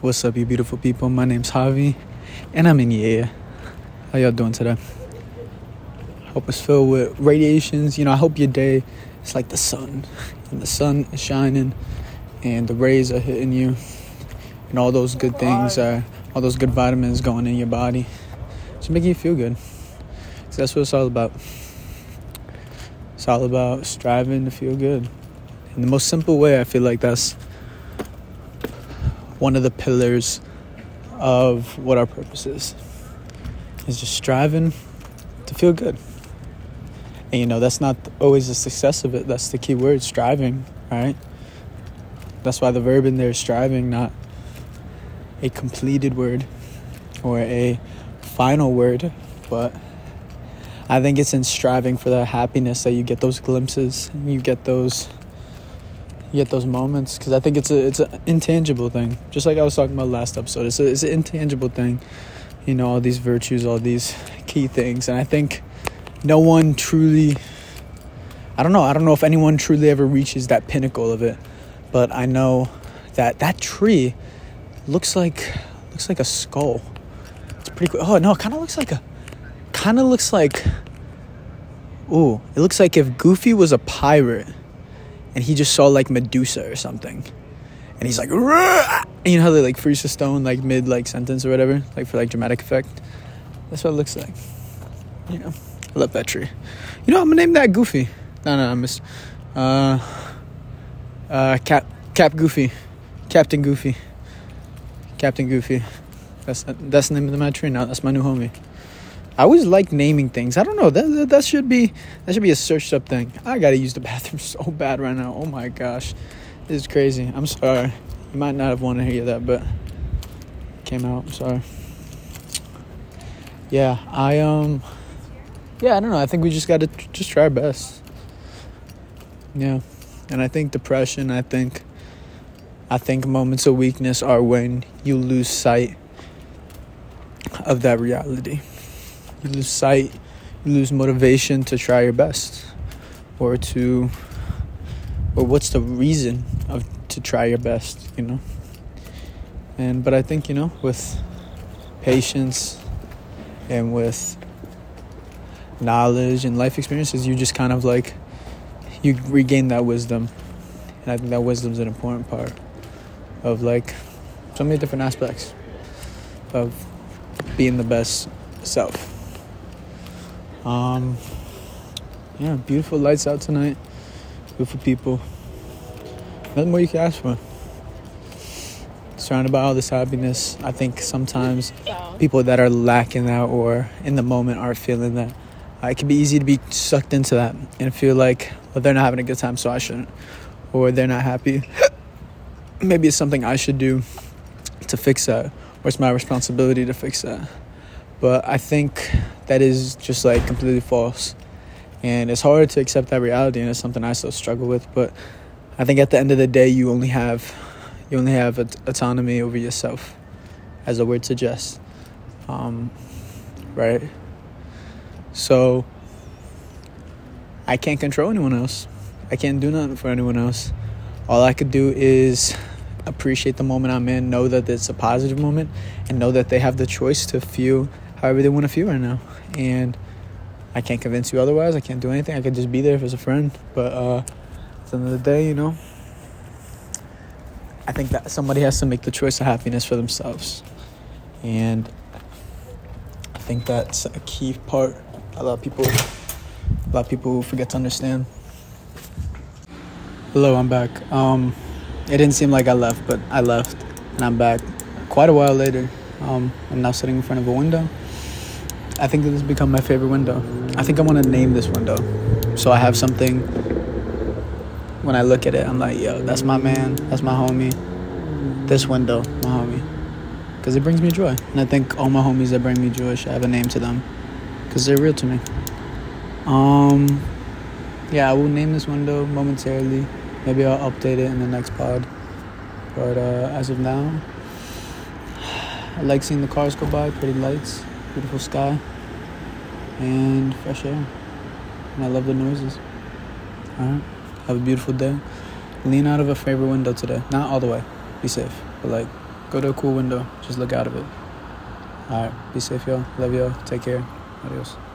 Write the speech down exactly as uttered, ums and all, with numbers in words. What's up, you beautiful people? My name's Javi, and I'm in Yale. How y'all doing today? Hope it's filled with radiations. You know, I hope your day is like the sun, and the sun is shining, and the rays are hitting you, and all those good things, are, all those good vitamins going in your body, just making you feel good. So that's what it's all about. It's all about striving to feel good. In the most simple way, I feel like that's one of the pillars of what our purpose is, is just striving to feel good. And, you know, that's not always the success of it. That's the key word, striving, right? That's why the verb in there is striving, not a completed word or a final word. But I think it's in striving for that happiness that you get those glimpses, and you get those... You get those moments, because I think it's a it's an intangible thing. Just like I was talking about last episode, it's a, it's an intangible thing. You know, all these virtues, all these key things, and I think no one truly. I don't know. I don't know if anyone truly ever reaches that pinnacle of it, but I know that that tree looks like looks like a skull. It's pretty cool. Oh no, it kind of looks like a kind of looks like. Ooh, it looks like if Goofy was a pirate. And he just saw, like, Medusa or something. And he's like, and you know how they, like, freeze the stone, like, mid, like, sentence or whatever? Like, for, like, dramatic effect? That's what it looks like. You know? I love that tree. You know, I'm gonna name that Goofy. No, no, I miss... Uh... Uh, Cap... Cap Goofy. Captain Goofy. Captain Goofy. That's not, that's the name of my tree now. That's my new homie. I always like naming things. I don't know. That, that that should be that should be a searched up thing. I gotta use the bathroom so bad right now. Oh my gosh, this is crazy. I'm sorry. You might not have wanted to hear that, but it came out. I'm sorry. Yeah, I um, yeah, I don't know. I think we just gotta tr- just try our best. Yeah, and I think depression. I think, I think moments of weakness are when you lose sight of that reality. You lose sight, you lose motivation to try your best, or to, or what's the reason of to try your best, you know? And, but I think, you know, with patience and with knowledge and life experiences, you just kind of like, you regain that wisdom. And I think that wisdom's an important part of, like, so many different aspects of being the best self. Um, yeah, beautiful lights out tonight. Beautiful people. Nothing more you can ask for. Surrounded by all this happiness. I think sometimes people that are lacking that or in the moment aren't feeling that. Uh, it can be easy to be sucked into that and feel like, well, they're not having a good time, so I shouldn't. Or they're not happy. Maybe it's something I should do to fix that. Or it's my responsibility to fix that. But I think that is just, like, completely false. And it's hard to accept that reality, and it's something I still struggle with. But I think at the end of the day, you only have you only have autonomy over yourself, as the word suggests, um, right? So I can't control anyone else. I can't do nothing for anyone else. All I could do is appreciate the moment I'm in, know that it's a positive moment, and know that they have the choice to feel however they want to feel right now. And I can't convince you otherwise. I can't do anything. I could just be there if it's a friend. But uh, at the end of the day, you know, I think that somebody has to make the choice of happiness for themselves. And I think that's a key part a lot of people, a lot of people forget to understand. Hello, I'm back. Um, it didn't seem like I left, but I left. And I'm back quite a while later. Um, I'm now sitting in front of a window. I think this has become my favorite window. I think I want to name this window. So I have something, when I look at it, I'm like, yo, that's my man, that's my homie. This window, my homie. Because it brings me joy. And I think all my homies that bring me joy should have a name to them. Because they're real to me. Um, yeah, I will name this window momentarily. Maybe I'll update it in the next pod. But uh, as of now, I like seeing the cars go by, pretty lights, beautiful sky, and fresh air. And I love the noises. All right. Have a beautiful day. Lean out of a favorite window today. Not all the way. Be safe. But, like, Go to a cool window. Just look out of it. All right. Be safe, y'all. Love y'all. Take care. Adios.